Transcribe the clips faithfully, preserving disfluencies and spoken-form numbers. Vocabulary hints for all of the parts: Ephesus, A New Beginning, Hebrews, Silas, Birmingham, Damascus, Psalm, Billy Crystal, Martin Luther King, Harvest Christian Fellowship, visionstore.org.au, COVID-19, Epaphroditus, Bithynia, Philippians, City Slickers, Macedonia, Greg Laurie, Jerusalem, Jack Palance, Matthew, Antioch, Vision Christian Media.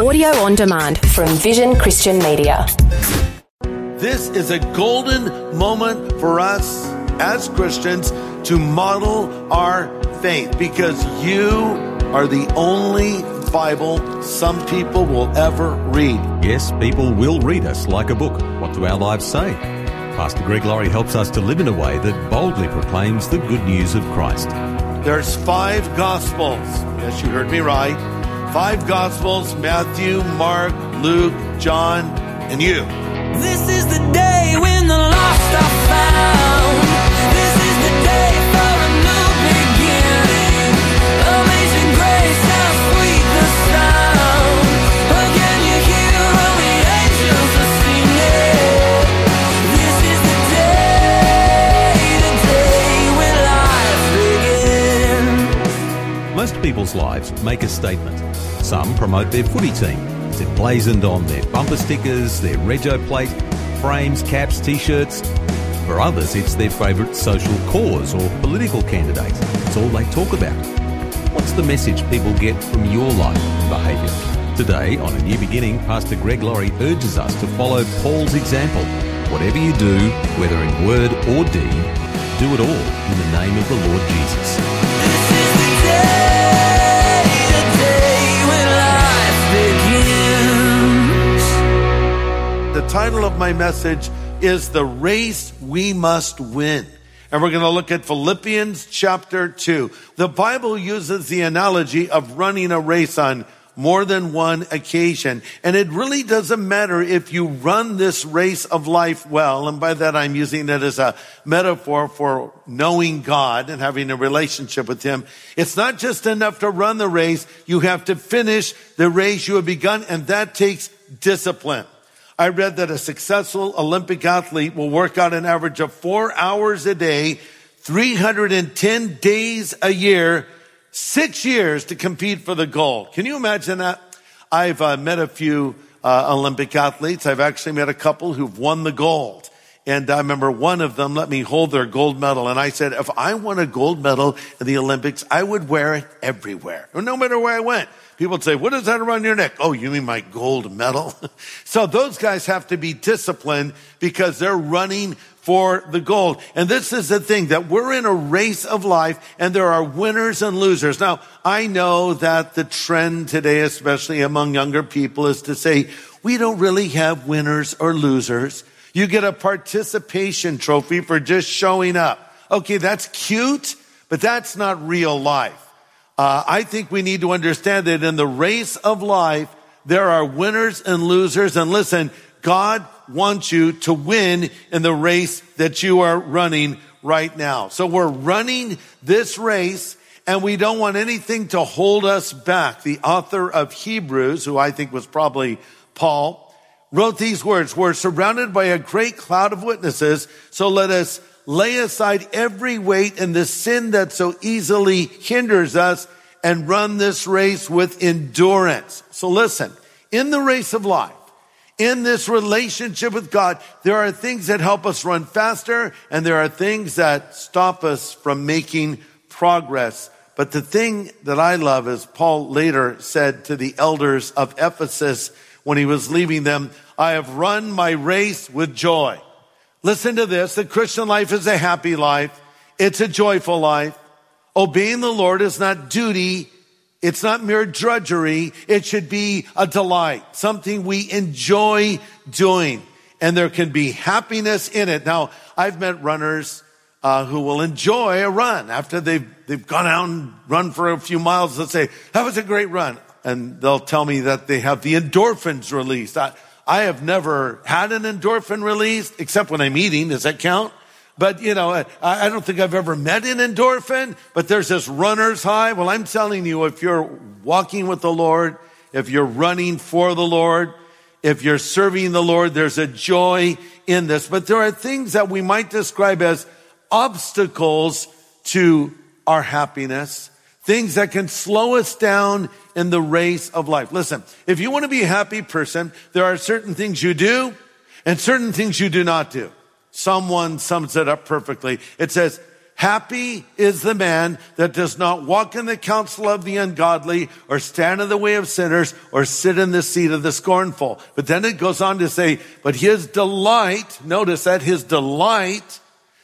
Audio on demand from Vision Christian Media. This is a golden moment for us as Christians to model our faith, because you are the only Bible some people will ever read. Yes, people will read us like a book. What do our lives say? Pastor Greg Laurie helps us to live in a way that boldly proclaims the good news of Christ. There's five Gospels. Yes, you heard me right. Five Gospels: Matthew, Mark, Luke, John, and you. This is the day when the lost are found. This is the day for a new beginning. Amazing grace, how sweet the sound. Again you hear all the angels are singing. This is the day, the day when life begins. Most people's lives make a statement. Some promote their footy team. It's emblazoned on their bumper stickers, their rego plate, frames, caps, t-shirts. For others, it's their favourite social cause or political candidate. It's all they talk about. What's the message people get from your life and behaviour? Today, on A New Beginning, Pastor Greg Laurie urges us to follow Paul's example. Whatever you do, whether in word or deed, do it all in the name of the Lord Jesus. This is the day. The title of my message is The Race We Must Win. And we're going to look at Philippians chapter two. The Bible uses the analogy of running a race on more than one occasion. And it really doesn't matter if you run this race of life well. And by that, I'm using it as a metaphor for knowing God and having a relationship with Him. It's not just enough to run the race. You have to finish the race you have begun, and that takes discipline. I read that a successful Olympic athlete will work out an average of four hours a day, three hundred ten days a year, Six years to compete for the gold. Can you imagine that? I've uh, met a few uh, Olympic athletes. I've actually met a couple who've won the gold. And I remember one of them let me hold their gold medal. And I said, if I won a gold medal in the Olympics, I would wear it everywhere, or no matter where I went. People would say, what is that around your neck? Oh, you mean my gold medal? So those guys have to be disciplined because they're running for the gold. And this is the thing, that we're in a race of life, and there are winners and losers. Now, I know that the trend today, especially among younger people, is to say, we don't really have winners or losers. You get a participation trophy for just showing up. Okay, that's cute, but that's not real life. Uh, I think we need to understand that in the race of life, there are winners and losers. And listen, God wants you to win in the race that you are running right now. So we're running this race, and we don't want anything to hold us back. The author of Hebrews, who I think was probably Paul, wrote these words: we're surrounded by a great cloud of witnesses, so let us lay aside every weight and the sin that so easily hinders us, and run this race with endurance. So listen, in the race of life, in this relationship with God, there are things that help us run faster, and there are things that stop us from making progress. But the thing that I love is Paul later said to the elders of Ephesus when he was leaving them, I have run my race with joy. Listen to this. The Christian life is a happy life. It's a joyful life. Obeying the Lord is not duty. It's not mere drudgery. It should be a delight, something we enjoy doing, and there can be happiness in it. Now, I've met runners uh, who will enjoy a run after they've they've gone out and run for a few miles. They'll say, that was a great run. And they'll tell me that they have the endorphins released. I, I have never had an endorphin released, except when I'm eating. Does that count? But, you know, I don't think I've ever met an endorphin, but there's this runner's high. Well, I'm telling you, if you're walking with the Lord, if you're running for the Lord, if you're serving the Lord, there's a joy in this. But there are things that we might describe as obstacles to our happiness, things that can slow us down in the race of life. Listen, if you want to be a happy person, there are certain things you do and certain things you do not do. Someone sums it up perfectly. It says, Happy is the man that does not walk in the counsel of the ungodly or stand in the way of sinners or sit in the seat of the scornful. But then it goes on to say, but his delight, notice that his delight,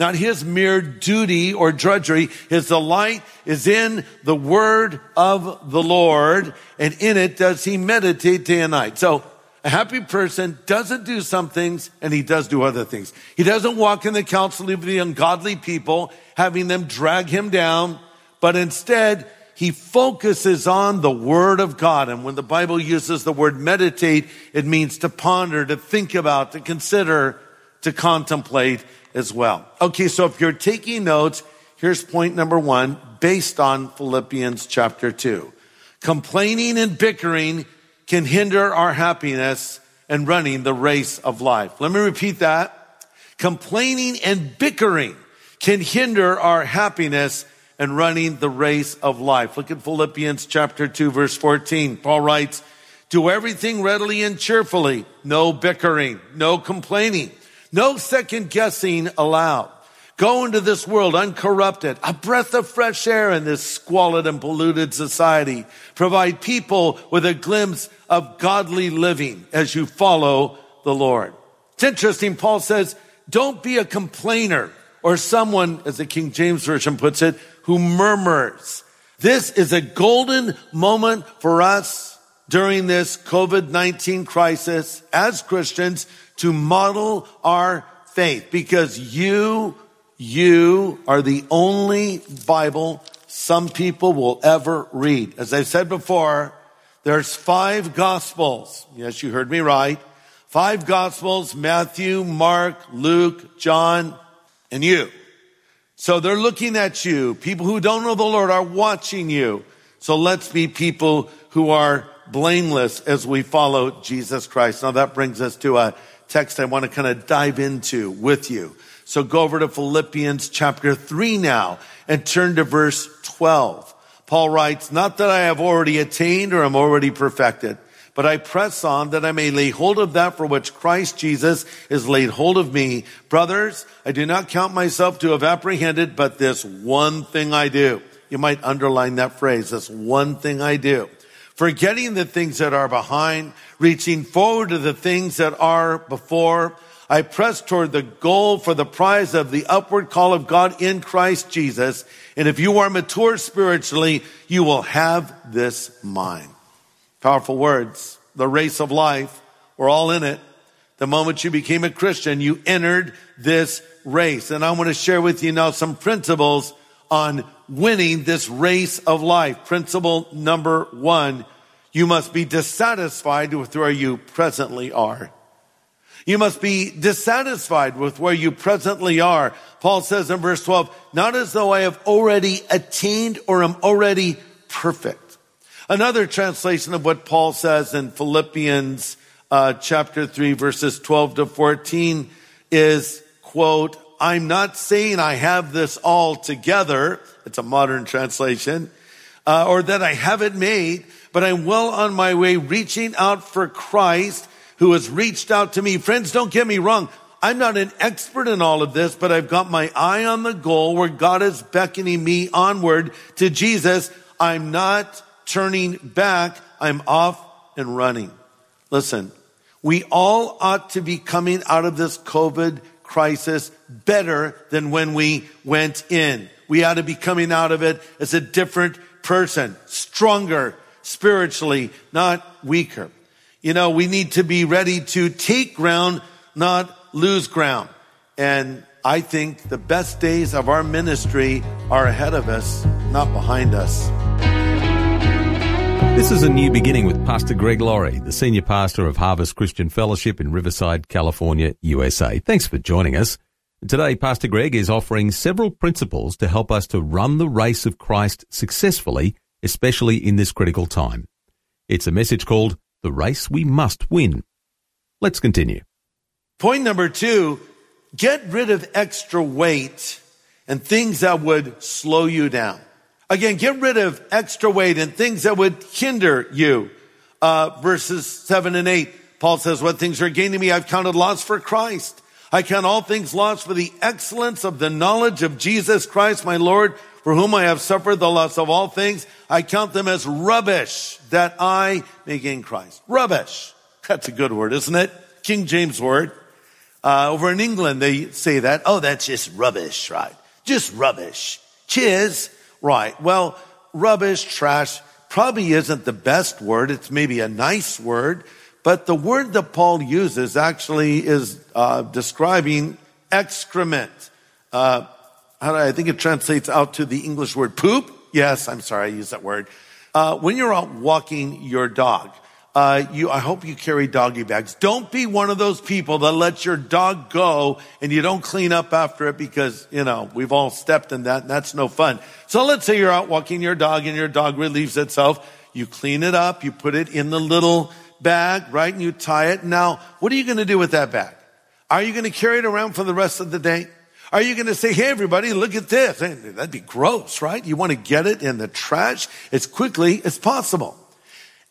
not his mere duty or drudgery, his delight is in the word of the Lord, and in it does he meditate day and night. So a happy person doesn't do some things and he does do other things. He doesn't walk in the counsel of the ungodly people, having them drag him down, but instead he focuses on the word of God. And when the Bible uses the word meditate, it means to ponder, to think about, to consider, to contemplate as well. Okay, so if you're taking notes, here's point number one, based on Philippians chapter two. Complaining and bickering can hinder our happiness and running the race of life. Let me repeat that. Complaining and bickering can hinder our happiness and running the race of life. Look at Philippians chapter two, verse fourteen. Paul writes, do everything readily and cheerfully. No bickering, no complaining, no second guessing allowed. Go into this world uncorrupted, a breath of fresh air in this squalid and polluted society. Provide people with a glimpse of godly living as you follow the Lord. It's interesting, Paul says, don't be a complainer or someone, as the King James Version puts it, who murmurs. This is a golden moment for us during this covid nineteen crisis as Christians to model our faith, because you You are the only Bible some people will ever read. As I've said before, there's five Gospels. Yes, you heard me right. Five Gospels, Matthew, Mark, Luke, John, and you. So they're looking at you. People who don't know the Lord are watching you. So let's be people who are blameless as we follow Jesus Christ. Now that brings us to a text I want to kind of dive into with you. So go over to Philippians chapter three now and turn to verse twelve. Paul writes, not that I have already attained or am already perfected, but I press on that I may lay hold of that for which Christ Jesus is laid hold of me. Brothers, I do not count myself to have apprehended, but this one thing I do. You might underline that phrase, this one thing I do. Forgetting the things that are behind, reaching forward to the things that are before, I press toward the goal for the prize of the upward call of God in Christ Jesus. And if you are mature spiritually, you will have this mind. Powerful words. The race of life. We're all in it. The moment you became a Christian, you entered this race. And I want to share with you now some principles on winning this race of life. Principle number one, you must be dissatisfied with where you presently are. You must be dissatisfied with where you presently are. Paul says in verse twelve, not as though I have already attained or am already perfect. Another translation of what Paul says in Philippians uh, chapter three, verses twelve to fourteen is, quote, I'm not saying I have this all together. It's a modern translation. Uh, or that I have it made, but I'm well on my way reaching out for Christ, who has reached out to me. Friends, don't get me wrong. I'm not an expert in all of this, but I've got my eye on the goal where God is beckoning me onward to Jesus. I'm not turning back. I'm off and running. Listen, we all ought to be coming out of this COVID crisis better than when we went in. We ought to be coming out of it as a different person, stronger spiritually, not weaker. You know, we need to be ready to take ground, not lose ground. And I think the best days of our ministry are ahead of us, not behind us. This is A New Beginning with Pastor Greg Laurie, the senior pastor of Harvest Christian Fellowship in Riverside, California, U S A. Thanks for joining us. Today, Pastor Greg is offering several principles to help us to run the race of Christ successfully, especially in this critical time. It's a message called The Race We Must Win. Let's continue. Point number two, get rid of extra weight and things that would slow you down. Again, get rid of extra weight and things that would hinder you. Uh, verses seven and eight, Paul says, what things are gain to me, I've counted loss for Christ. I count all things lost for the excellence of the knowledge of Jesus Christ, my Lord, for whom I have suffered the loss of all things. I count them as rubbish that I may gain Christ. Rubbish. That's a good word, isn't it? King James word. Uh, over in England, they say that. Oh, that's just rubbish, right? Just rubbish. Chiz, right. Well, rubbish, trash, probably isn't the best word. It's maybe a nice word. But the word that Paul uses actually is uh, describing excrement. Uh, how do I, I think it translates out to the English word poop. Yes, I'm sorry, I used that word. Uh, when you're out walking your dog, uh, you, I hope you carry doggy bags. Don't be one of those people that lets your dog go and you don't clean up after it because, you know, we've all stepped in that and that's no fun. So let's say you're out walking your dog and your dog relieves itself. You clean it up, you put it in the little bag, right? And you tie it. Now, what are you going to do with that bag? Are you going to carry it around for the rest of the day? Are you going to say, hey, everybody, look at this? Hey, that'd be gross, right? You want to get it in the trash as quickly as possible.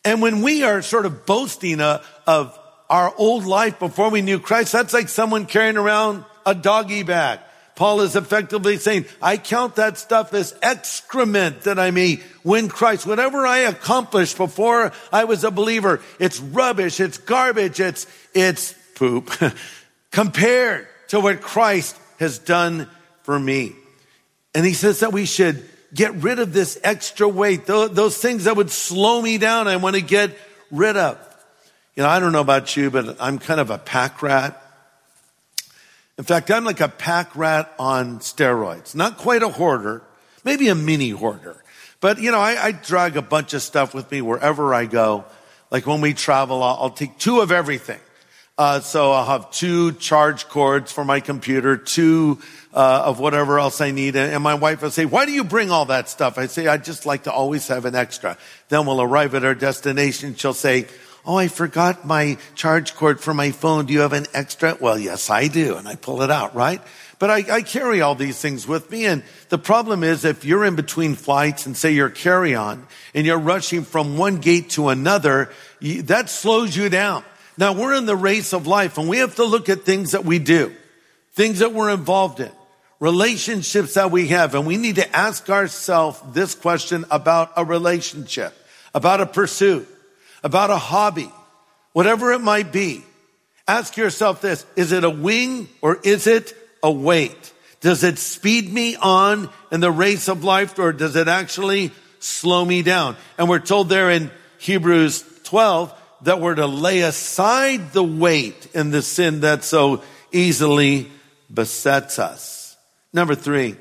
And when we are sort of boasting uh, of our old life before we knew Christ, that's like someone carrying around a doggy bag. Paul is effectively saying, I count that stuff as excrement that I may win Christ. Whatever I accomplished before I was a believer, it's rubbish, it's garbage, it's, it's poop compared to what Christ has done for me. And he says that we should get rid of this extra weight, those things that would slow me down, I want to get rid of. You know, I don't know about you, but I'm kind of a pack rat. In fact, I'm like a pack rat on steroids. Not quite a hoarder, maybe a mini hoarder. But, you know, I, I drag a bunch of stuff with me wherever I go. Like when we travel, I'll, I'll take two of everything. Uh, so I'll have two charge cords for my computer, two uh, of whatever else I need. And my wife will say, why do you bring all that stuff? I say, I just like to always have an extra. Then we'll arrive at our destination. She'll say, oh, I forgot my charge cord for my phone. Do you have an extra? Well, yes, I do. And I pull it out, right? But I, I carry all these things with me. And the problem is if you're in between flights and say you're carry-on and you're rushing from one gate to another, you, that slows you down. Now, we're in the race of life and we have to look at things that we do, things that we're involved in, relationships that we have. And we need to ask ourselves this question about a relationship, about a pursuit, about a hobby, whatever it might be. Ask yourself this, is it a wing or is it a weight? Does it speed me on in the race of life or does it actually slow me down? And we're told there in Hebrews twelve that we're to lay aside the weight and the sin that so easily besets us. Number three,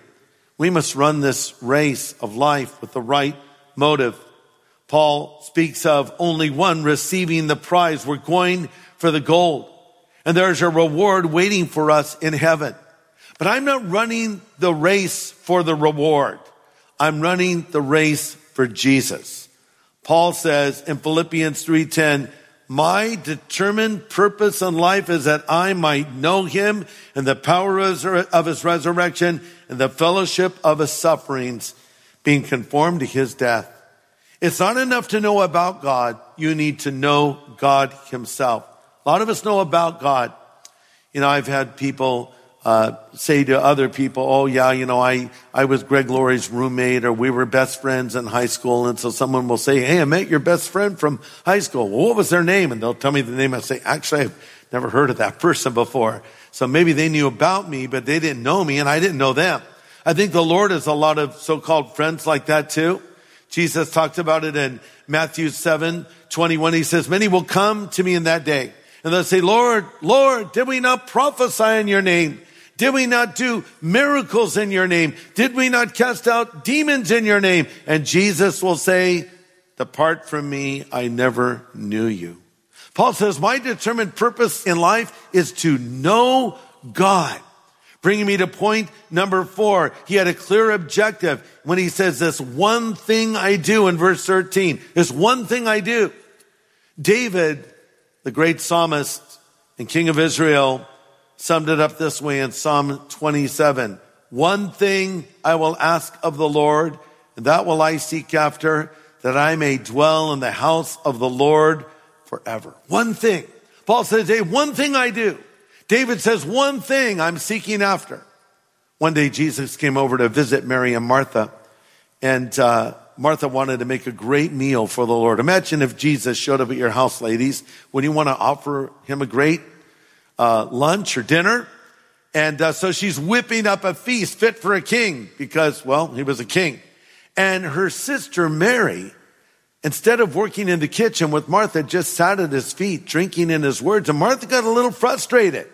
we must run this race of life with the right motive. Paul speaks of only one receiving the prize. We're going for the gold. And there's a reward waiting for us in heaven. But I'm not running the race for the reward. I'm running the race for Jesus. Paul says in Philippians three ten, my determined purpose in life is that I might know him and the power of his resurrection and the fellowship of his sufferings, being conformed to his death. It's not enough to know about God. You need to know God himself. A lot of us know about God. You know, I've had people uh say to other people, oh yeah, you know, I, I was Greg Laurie's roommate or we were best friends in high school. And so someone will say, hey, I met your best friend from high school. Well, what was their name? And they'll tell me the name. I say, actually, I've never heard of that person before. So maybe they knew about me, but they didn't know me and I didn't know them. I think the Lord has a lot of so-called friends like that too. Jesus talked about it in Matthew seven twenty-one. He says, many will come to me in that day and they'll say, Lord, Lord, did we not prophesy in your name? Did we not do miracles in your name? Did we not cast out demons in your name? And Jesus will say, depart from me, I never knew you. Paul says, my determined purpose in life is to know God. Bringing me to point number four, he had a clear objective when he says this one thing I do in verse thirteen. This one thing I do. David, the great psalmist and king of Israel, summed it up this way in Psalm twenty-seven. One thing I will ask of the Lord, and that will I seek after, that I may dwell in the house of the Lord forever. One thing. Paul says, hey, one thing I do. David says, one thing I'm seeking after. One day Jesus came over to visit Mary and Martha, and uh, Martha wanted to make a great meal for the Lord. Imagine if Jesus showed up at your house, ladies. Would you want to offer him a great uh, lunch or dinner? And uh, so she's whipping up a feast fit for a king because, well, he was a king. And her sister Mary, instead of working in the kitchen with Martha, just sat at his feet, drinking in his words. And Martha got a little frustrated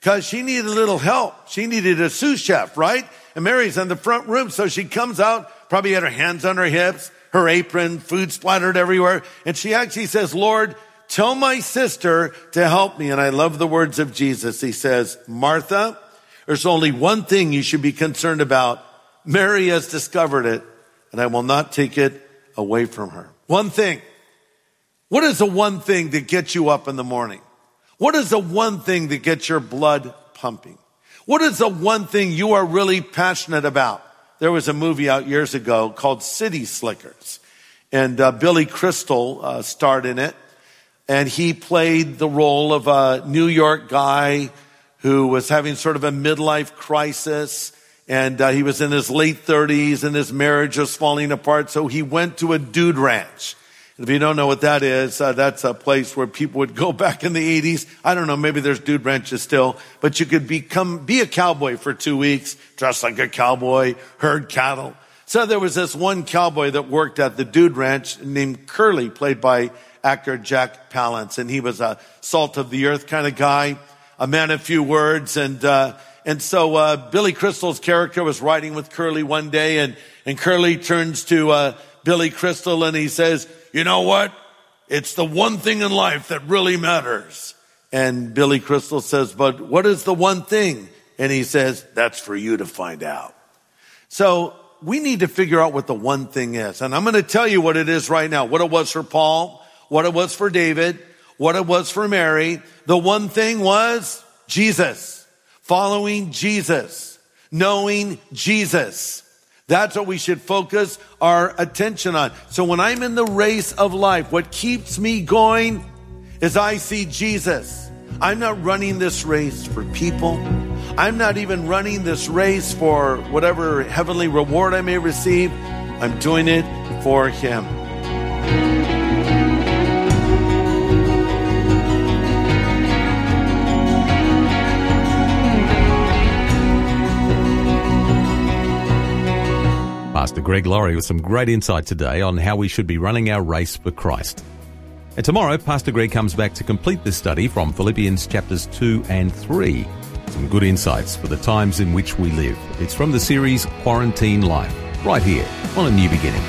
because she needed a little help. She needed a sous chef, right? And Mary's in the front room. So she comes out, probably had her hands on her hips, her apron, food splattered everywhere. And she actually says, Lord, tell my sister to help me. And I love the words of Jesus. He says, Martha, there's only one thing you should be concerned about. Mary has discovered it, and I will not take it away from her. One thing. What is the one thing that gets you up in the morning? What is the one thing that gets your blood pumping? What is the one thing you are really passionate about? There was a movie out years ago called City Slickers, and uh, Billy Crystal uh, starred in it, and he played the role of a New York guy who was having sort of a midlife crisis. And uh, he was in his late thirties and his marriage was falling apart. So he went to a dude ranch. And if you don't know what that is, uh, that's a place where people would go back in the eighties. I don't know, maybe there's dude ranches still. But you could become be a cowboy for two weeks, dress like a cowboy, herd cattle. So there was this one cowboy that worked at the dude ranch named Curly, played by actor Jack Palance. And he was a salt of the earth kind of guy, a man of few words. And, uh, And so uh Billy Crystal's character was riding with Curly one day, and, and Curly turns to uh Billy Crystal and he says, you know what? It's the one thing in life that really matters. And Billy Crystal says, but what is the one thing? And he says, that's for you to find out. So we need to figure out what the one thing is. And I'm going to tell you what it is right now, what it was for Paul, what it was for David, what it was for Mary. The one thing was Jesus. Following Jesus, knowing Jesus. That's what we should focus our attention on. So when I'm in the race of life, what keeps me going is I see Jesus. I'm not running this race for people. I'm not even running this race for whatever heavenly reward I may receive. I'm doing it for him. Pastor Greg Laurie with some great insight today on how we should be running our race for Christ. And tomorrow, Pastor Greg comes back to complete this study from Philippians chapters two and three. Some good insights for the times in which we live. It's from the series Quarantine Life, right here on A New Beginning.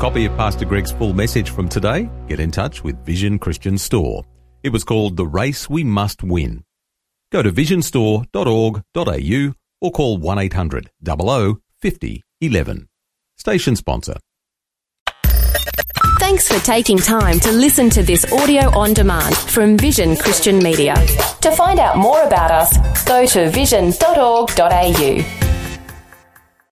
Copy of Pastor Greg's full message from today, get in touch with Vision Christian Store. It was called The Race We Must Win. Go to vision store dot org dot a u or call one eight hundred, zero zero, five zero, one one. Station sponsor. Thanks for taking time to listen to this audio on demand from Vision Christian Media. To find out more about us, go to vision dot org dot a u.